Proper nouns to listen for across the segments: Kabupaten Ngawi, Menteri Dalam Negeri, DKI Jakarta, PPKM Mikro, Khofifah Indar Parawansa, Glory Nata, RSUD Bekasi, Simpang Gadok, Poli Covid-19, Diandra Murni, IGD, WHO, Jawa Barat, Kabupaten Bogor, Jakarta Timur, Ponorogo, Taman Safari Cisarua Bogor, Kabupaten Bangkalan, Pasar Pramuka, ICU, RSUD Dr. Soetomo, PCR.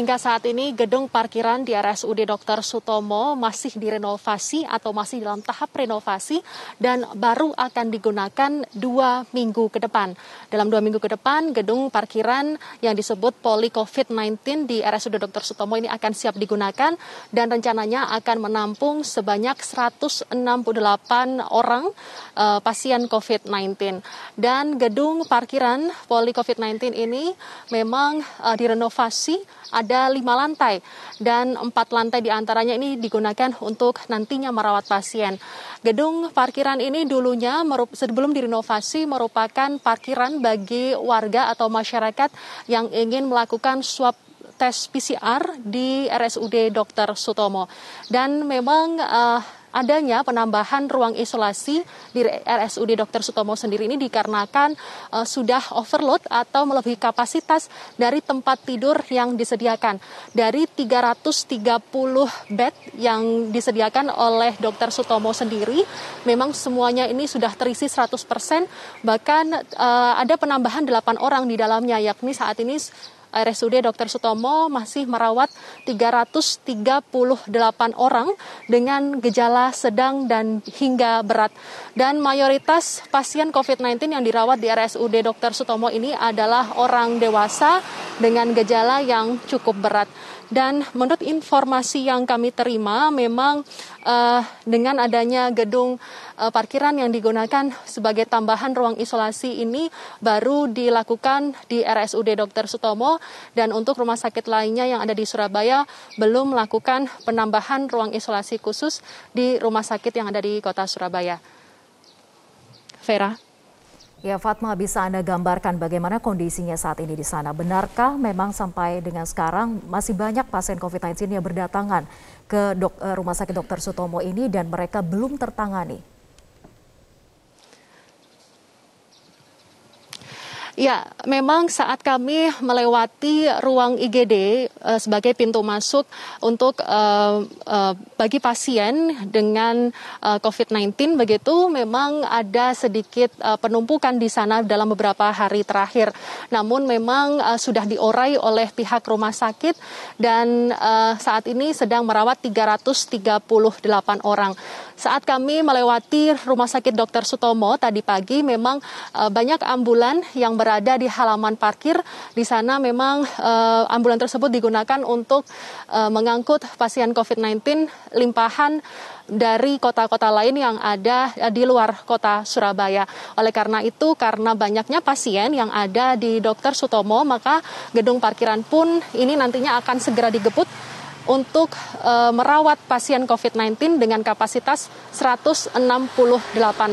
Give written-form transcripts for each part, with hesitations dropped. hingga saat ini gedung parkiran di RSUD Dr. Soetomo masih direnovasi atau masih dalam tahap renovasi dan baru akan digunakan 2 minggu ke depan. Dalam 2 minggu ke depan, gedung parkiran yang disebut Poli Covid-19 di RSUD Dr. Soetomo ini akan siap digunakan dan rencananya akan menampung sebanyak 168 orang pasien Covid-19. Dan gedung parkiran Poli Covid-19 ini memang direnovasi, ada 5 lantai dan 4 lantai diantaranya ini digunakan untuk nantinya merawat pasien. Gedung parkiran ini dulunya sebelum direnovasi merupakan parkiran bagi warga atau masyarakat yang ingin melakukan swab tes PCR di RSUD Dr. Soetomo. Dan memang adanya penambahan ruang isolasi di RSUD Dr. Soetomo sendiri ini dikarenakan sudah overload atau melebihi kapasitas dari tempat tidur yang disediakan. Dari 330 bed yang disediakan oleh Dr. Soetomo sendiri, memang semuanya ini sudah terisi 100%, bahkan ada penambahan 8 orang di dalamnya, yakni saat ini RSUD Dr. Soetomo masih merawat 338 orang dengan gejala sedang dan hingga berat. Dan mayoritas pasien COVID-19 yang dirawat di RSUD Dr. Soetomo ini adalah orang dewasa dengan gejala yang cukup berat. Dan menurut informasi yang kami terima, memang dengan adanya gedung parkiran yang digunakan sebagai tambahan ruang isolasi ini baru dilakukan di RSUD Dr. Soetomo, dan untuk rumah sakit lainnya yang ada di Surabaya belum melakukan penambahan ruang isolasi khusus di rumah sakit yang ada di kota Surabaya. Vera. Ya, Fatma, bisa Anda gambarkan bagaimana kondisinya saat ini di sana? Benarkah memang sampai dengan sekarang masih banyak pasien COVID-19 yang berdatangan ke rumah sakit Dr. Soetomo ini dan mereka belum tertangani? Ya, memang saat kami melewati ruang IGD sebagai pintu masuk untuk bagi pasien dengan COVID-19 begitu, memang ada sedikit penumpukan di sana dalam beberapa hari terakhir. Namun memang sudah diorai oleh pihak rumah sakit dan saat ini sedang merawat 338 orang. Saat kami melewati rumah sakit Dr. Soetomo tadi pagi, memang banyak ambulan yang berada di halaman parkir. Di sana memang ambulan tersebut digunakan untuk mengangkut pasien COVID-19 limpahan dari kota-kota lain yang ada di luar kota Surabaya. Oleh karena itu, karena banyaknya pasien yang ada di Dr. Soetomo, maka gedung parkiran pun ini nantinya akan segera digebut untuk merawat pasien COVID-19 dengan kapasitas 168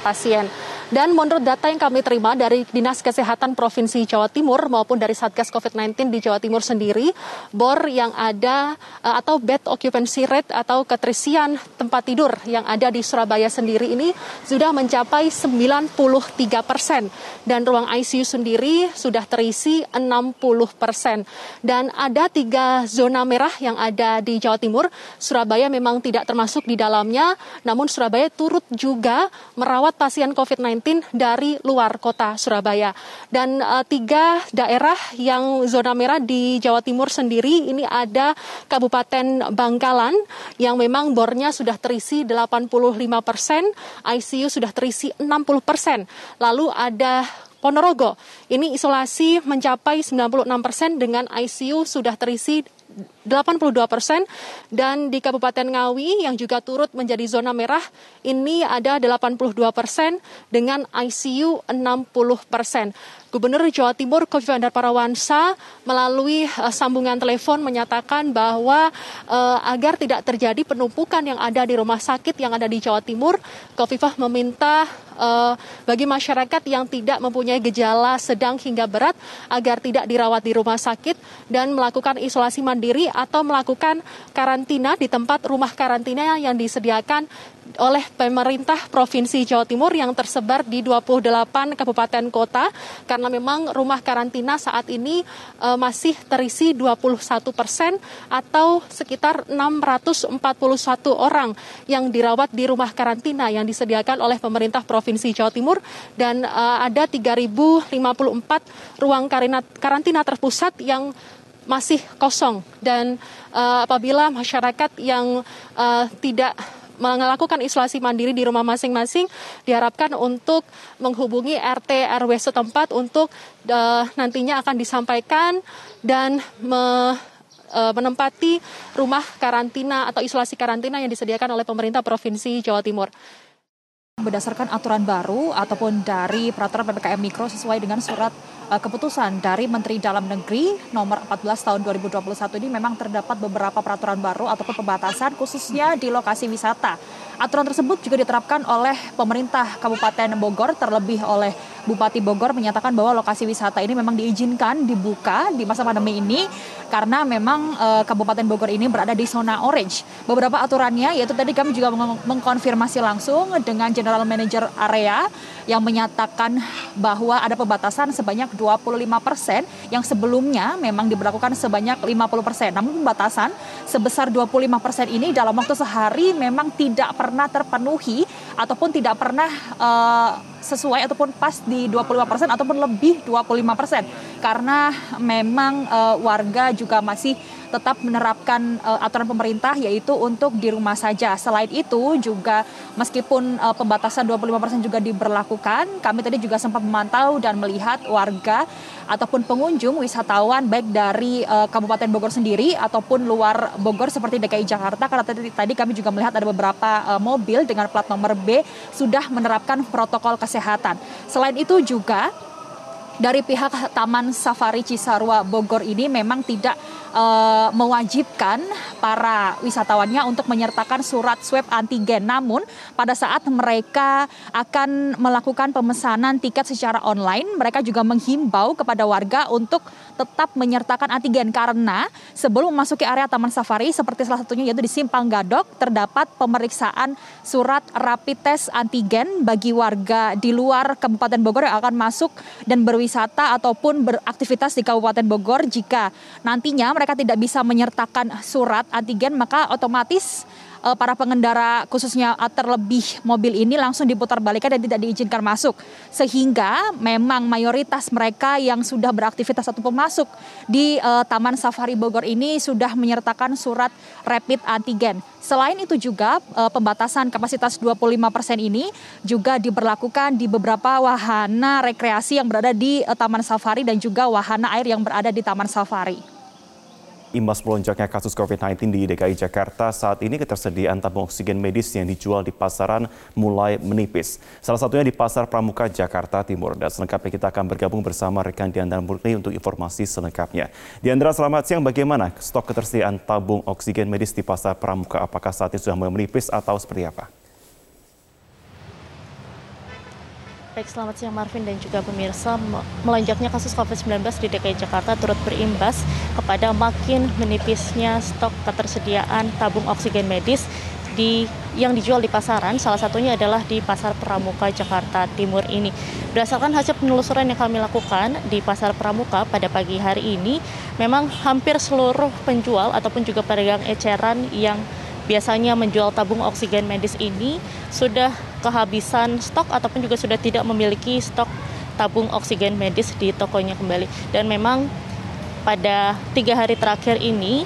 pasien. Dan menurut data yang kami terima dari Dinas Kesehatan Provinsi Jawa Timur maupun dari Satgas COVID-19 di Jawa Timur sendiri, bor yang ada atau bed occupancy rate atau keterisian tempat tidur yang ada di Surabaya sendiri ini sudah mencapai 93%. Dan ruang ICU sendiri sudah terisi 60%. Dan ada 3 zona merah yang ada di Jawa Timur. Surabaya memang tidak termasuk di dalamnya, namun Surabaya turut juga merawat pasien COVID-19 dari luar kota Surabaya. Dan 3 daerah yang zona merah di Jawa Timur sendiri ini ada Kabupaten Bangkalan yang memang bornya sudah terisi 85%, ICU sudah terisi 60%. Lalu ada Ponorogo, ini isolasi mencapai 96% dengan ICU sudah terisi 82%, dan di Kabupaten Ngawi yang juga turut menjadi zona merah ini ada 82% dengan ICU 60%. Gubernur Jawa Timur Khofifah Indar Parawansa melalui sambungan telepon menyatakan bahwa agar tidak terjadi penumpukan yang ada di rumah sakit yang ada di Jawa Timur, Khofifah meminta bagi masyarakat yang tidak mempunyai gejala sedang hingga berat agar tidak dirawat di rumah sakit dan melakukan isolasi mandiri atau melakukan karantina di tempat rumah karantina yang disediakan oleh pemerintah Provinsi Jawa Timur yang tersebar di 28 kabupaten kota, karena memang rumah karantina saat ini masih terisi 21% atau sekitar 641 orang yang dirawat di rumah karantina yang disediakan oleh pemerintah Provinsi Jawa Timur, dan ada 3.054 ruang karantina terpusat yang masih kosong. Dan apabila masyarakat yang tidak melakukan isolasi mandiri di rumah masing-masing, diharapkan untuk menghubungi RT RW setempat untuk nantinya akan disampaikan dan menempati rumah karantina atau isolasi karantina yang disediakan oleh pemerintah Provinsi Jawa Timur. Berdasarkan aturan baru ataupun dari peraturan PPKM Mikro sesuai dengan surat keputusan dari Menteri Dalam Negeri nomor 14 tahun 2021 ini memang terdapat beberapa peraturan baru ataupun pembatasan khususnya di lokasi wisata. Aturan tersebut juga diterapkan oleh pemerintah Kabupaten Bogor, terlebih oleh Bupati Bogor menyatakan bahwa lokasi wisata ini memang diizinkan dibuka di masa pandemi ini karena memang Kabupaten Bogor ini berada di zona orange. Beberapa aturannya yaitu tadi kami juga mengkonfirmasi langsung dengan General Manager Area yang menyatakan bahwa ada pembatasan sebanyak 25% yang sebelumnya memang diberlakukan sebanyak 50%. Namun pembatasan sebesar 25% ini dalam waktu sehari memang tidak pernah terpenuhi ataupun tidak pernah sesuai ataupun pas di 25% ataupun lebih 25%. Karena memang warga juga masih tetap menerapkan aturan pemerintah yaitu untuk di rumah saja. Selain itu juga meskipun pembatasan 25% juga diberlakukan, kami tadi juga sempat memantau dan melihat warga ataupun pengunjung wisatawan baik dari Kabupaten Bogor sendiri ataupun luar Bogor seperti DKI Jakarta, karena tadi kami juga melihat ada beberapa mobil dengan plat nomor B sudah menerapkan protokol kesehatan. Selain itu juga dari pihak Taman Safari Cisarua Bogor ini memang tidak mewajibkan para wisatawannya untuk menyertakan surat swab antigen. Namun pada saat mereka akan melakukan pemesanan tiket secara online, mereka juga menghimbau kepada warga untuk tetap menyertakan antigen karena sebelum memasuki area Taman Safari seperti salah satunya yaitu di Simpang Gadok terdapat pemeriksaan surat rapid test antigen bagi warga di luar Kabupaten Bogor yang akan masuk dan berwisata ataupun beraktivitas di Kabupaten Bogor. Jika nantinya mereka tidak bisa menyertakan surat antigen, maka otomatis para pengendara khususnya terlebih mobil ini langsung diputarbalikkan dan tidak diizinkan masuk. Sehingga memang mayoritas mereka yang sudah beraktivitas ataupun masuk di Taman Safari Bogor ini sudah menyertakan surat rapid antigen. Selain itu juga pembatasan kapasitas 25% ini juga diberlakukan di beberapa wahana rekreasi yang berada di Taman Safari dan juga wahana air yang berada di Taman Safari. Imbas melonjaknya kasus COVID-19 di DKI Jakarta, saat ini ketersediaan tabung oksigen medis yang dijual di pasaran mulai menipis. Salah satunya di Pasar Pramuka, Jakarta Timur. Dan selengkapnya kita akan bergabung bersama rekan Diandra Murni untuk informasi selengkapnya. Diandra, selamat siang. Bagaimana stok ketersediaan tabung oksigen medis di Pasar Pramuka? Apakah saat ini sudah mulai menipis atau seperti apa? Baik, selamat siang Marvin dan juga pemirsa. Melonjaknya kasus COVID-19 di DKI Jakarta turut berimbas kepada makin menipisnya stok ketersediaan tabung oksigen medis yang dijual di pasaran. Salah satunya adalah di Pasar Pramuka Jakarta Timur ini. Berdasarkan hasil penelusuran yang kami lakukan di Pasar Pramuka pada pagi hari ini, memang hampir seluruh penjual ataupun juga pedagang eceran yang biasanya menjual tabung oksigen medis ini sudah kehabisan stok ataupun juga sudah tidak memiliki stok tabung oksigen medis di tokonya kembali. Dan memang pada 3 hari terakhir ini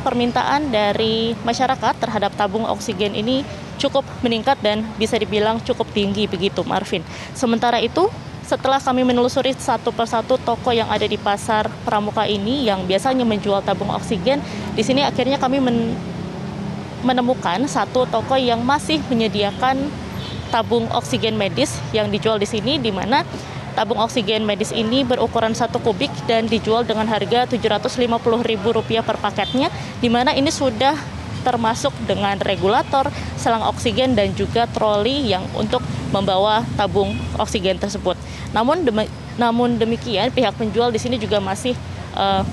permintaan dari masyarakat terhadap tabung oksigen ini cukup meningkat dan bisa dibilang cukup tinggi begitu Marvin. Sementara itu setelah kami menelusuri satu persatu toko yang ada di Pasar Pramuka ini yang biasanya menjual tabung oksigen, di sini akhirnya kami menemukan satu toko yang masih menyediakan tabung oksigen medis yang dijual di sini, di mana tabung oksigen medis ini berukuran 1 kubik dan dijual dengan harga Rp750.000 per paketnya, di mana ini sudah termasuk dengan regulator, selang oksigen dan juga troli yang untuk membawa tabung oksigen tersebut. Namun demikian pihak penjual di sini juga masih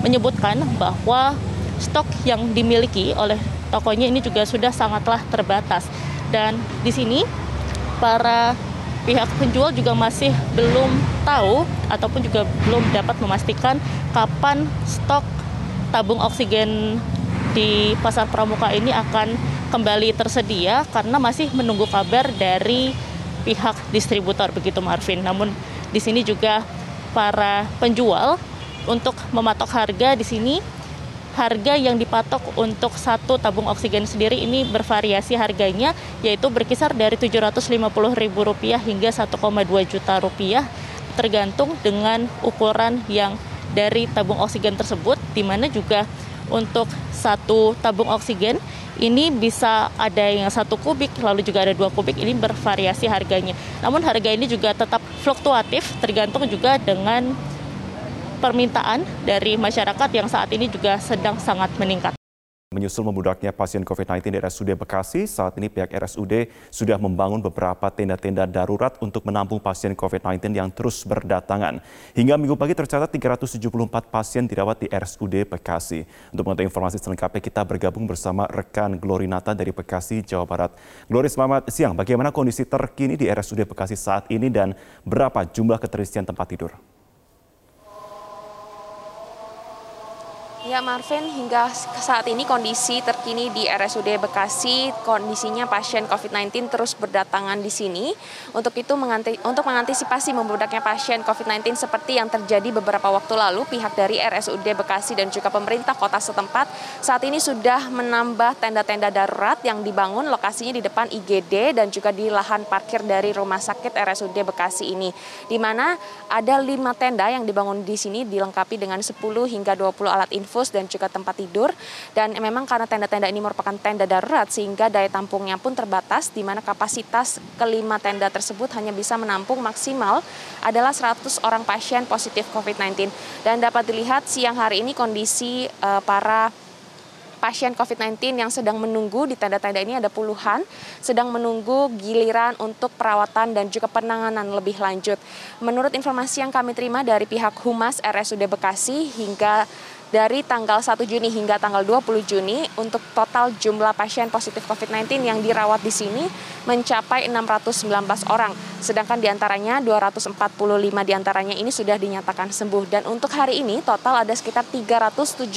menyebutkan bahwa stok yang dimiliki oleh tokonya ini juga sudah sangatlah terbatas. Dan di sini para pihak penjual juga masih belum tahu ataupun juga belum dapat memastikan kapan stok tabung oksigen di Pasar Pramuka ini akan kembali tersedia karena masih menunggu kabar dari pihak distributor begitu Marvin. Namun di sini juga para penjual untuk mematok harga di sini harga yang dipatok untuk satu tabung oksigen sendiri ini bervariasi harganya, yaitu berkisar dari Rp750.000 hingga Rp1,2 juta tergantung dengan ukuran yang dari tabung oksigen tersebut, di mana juga untuk satu tabung oksigen ini bisa ada yang 1 kubik, lalu juga ada 2 kubik, ini bervariasi harganya. Namun harga ini juga tetap fluktuatif, tergantung juga dengan permintaan dari masyarakat yang saat ini juga sedang sangat meningkat. Menyusul membludaknya pasien COVID-19 di RSUD Bekasi, saat ini pihak RSUD sudah membangun beberapa tenda-tenda darurat untuk menampung pasien COVID-19 yang terus berdatangan. Hingga minggu pagi tercatat 374 pasien dirawat di RSUD Bekasi. Untuk mengetahui informasi selengkapnya, kita bergabung bersama rekan Glory Nata dari Bekasi, Jawa Barat. Glory, selamat siang. Bagaimana kondisi terkini di RSUD Bekasi saat ini dan berapa jumlah keterisian tempat tidur? Ya Marvin, hingga saat ini kondisi terkini di RSUD Bekasi, kondisinya pasien COVID-19 terus berdatangan di sini. Untuk mengantisipasi membludaknya pasien COVID-19 seperti yang terjadi beberapa waktu lalu, pihak dari RSUD Bekasi dan juga pemerintah kota setempat saat ini sudah menambah tenda-tenda darurat yang dibangun lokasinya di depan IGD dan juga di lahan parkir dari rumah sakit RSUD Bekasi ini. Di mana ada 5 tenda yang dibangun di sini dilengkapi dengan 10 hingga 20 alat dan juga tempat tidur, dan memang karena tenda-tenda ini merupakan tenda darurat sehingga daya tampungnya pun terbatas, di mana kapasitas kelima tenda tersebut hanya bisa menampung maksimal adalah 100 orang pasien positif COVID-19. Dan dapat dilihat siang hari ini kondisi para pasien COVID-19 yang sedang menunggu di tenda-tenda ini ada puluhan, sedang menunggu giliran untuk perawatan dan juga penanganan lebih lanjut. Menurut informasi yang kami terima dari pihak Humas RSUD Bekasi, hingga dari tanggal 1 Juni hingga tanggal 20 Juni, untuk total jumlah pasien positif COVID-19 yang dirawat di sini mencapai 619 orang. Sedangkan diantaranya 245 diantaranya ini sudah dinyatakan sembuh. Dan untuk hari ini total ada sekitar 374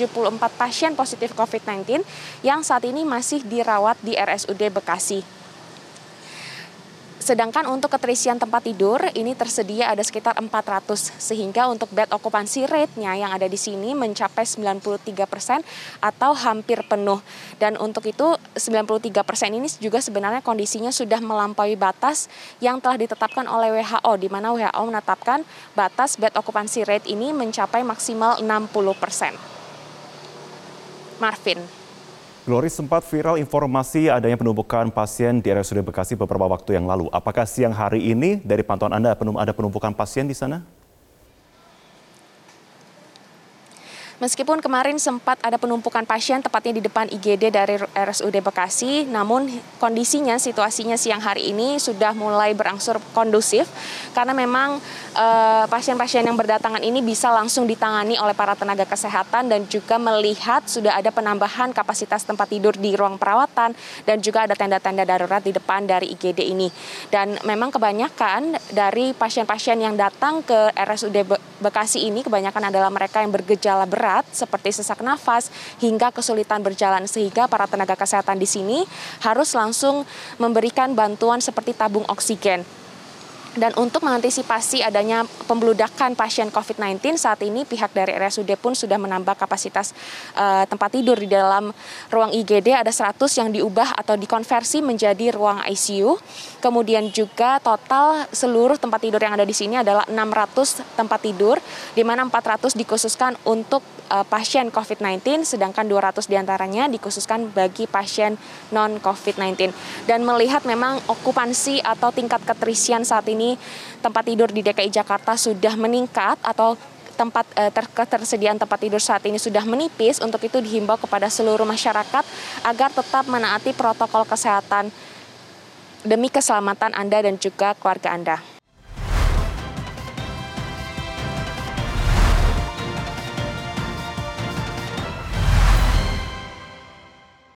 pasien positif COVID-19 yang saat ini masih dirawat di RSUD Bekasi. Sedangkan untuk keterisian tempat tidur ini tersedia ada sekitar 400, sehingga untuk bed occupancy rate-nya yang ada di sini mencapai 93% atau hampir penuh. Dan untuk itu 93% ini juga sebenarnya kondisinya sudah melampaui batas yang telah ditetapkan oleh WHO, di mana WHO menetapkan batas bed occupancy rate ini mencapai maksimal 60%. Marvin. Glory, sempat viral informasi adanya penumpukan pasien di RSUD Bekasi beberapa waktu yang lalu. Apakah siang hari ini dari pantauan Anda ada penumpukan pasien di sana? Meskipun kemarin sempat ada penumpukan pasien tepatnya di depan IGD dari RSUD Bekasi, namun kondisinya, situasinya siang hari ini sudah mulai berangsur kondusif karena memang pasien-pasien yang berdatangan ini bisa langsung ditangani oleh para tenaga kesehatan dan juga melihat sudah ada penambahan kapasitas tempat tidur di ruang perawatan dan juga ada tenda-tenda darurat di depan dari IGD ini. Dan memang kebanyakan dari pasien-pasien yang datang ke RSUD Bekasi ini kebanyakan adalah mereka yang bergejala berat seperti sesak nafas hingga kesulitan berjalan, sehingga para tenaga kesehatan di sini harus langsung memberikan bantuan seperti tabung oksigen. Dan untuk mengantisipasi adanya pembludakan pasien COVID-19, saat ini pihak dari RSUD pun sudah menambah kapasitas tempat tidur di dalam ruang IGD, ada 100 yang diubah atau dikonversi menjadi ruang ICU. Kemudian juga total seluruh tempat tidur yang ada di sini adalah 600 tempat tidur, di mana 400 dikhususkan untuk pasien COVID-19, sedangkan 200 diantaranya dikhususkan bagi pasien non-COVID-19. Dan melihat memang okupansi atau tingkat keterisian saat ini tempat tidur di DKI Jakarta sudah meningkat atau ketersediaan tempat tidur saat ini sudah menipis, untuk itu dihimbau kepada seluruh masyarakat agar tetap menaati protokol kesehatan demi keselamatan Anda dan juga keluarga Anda.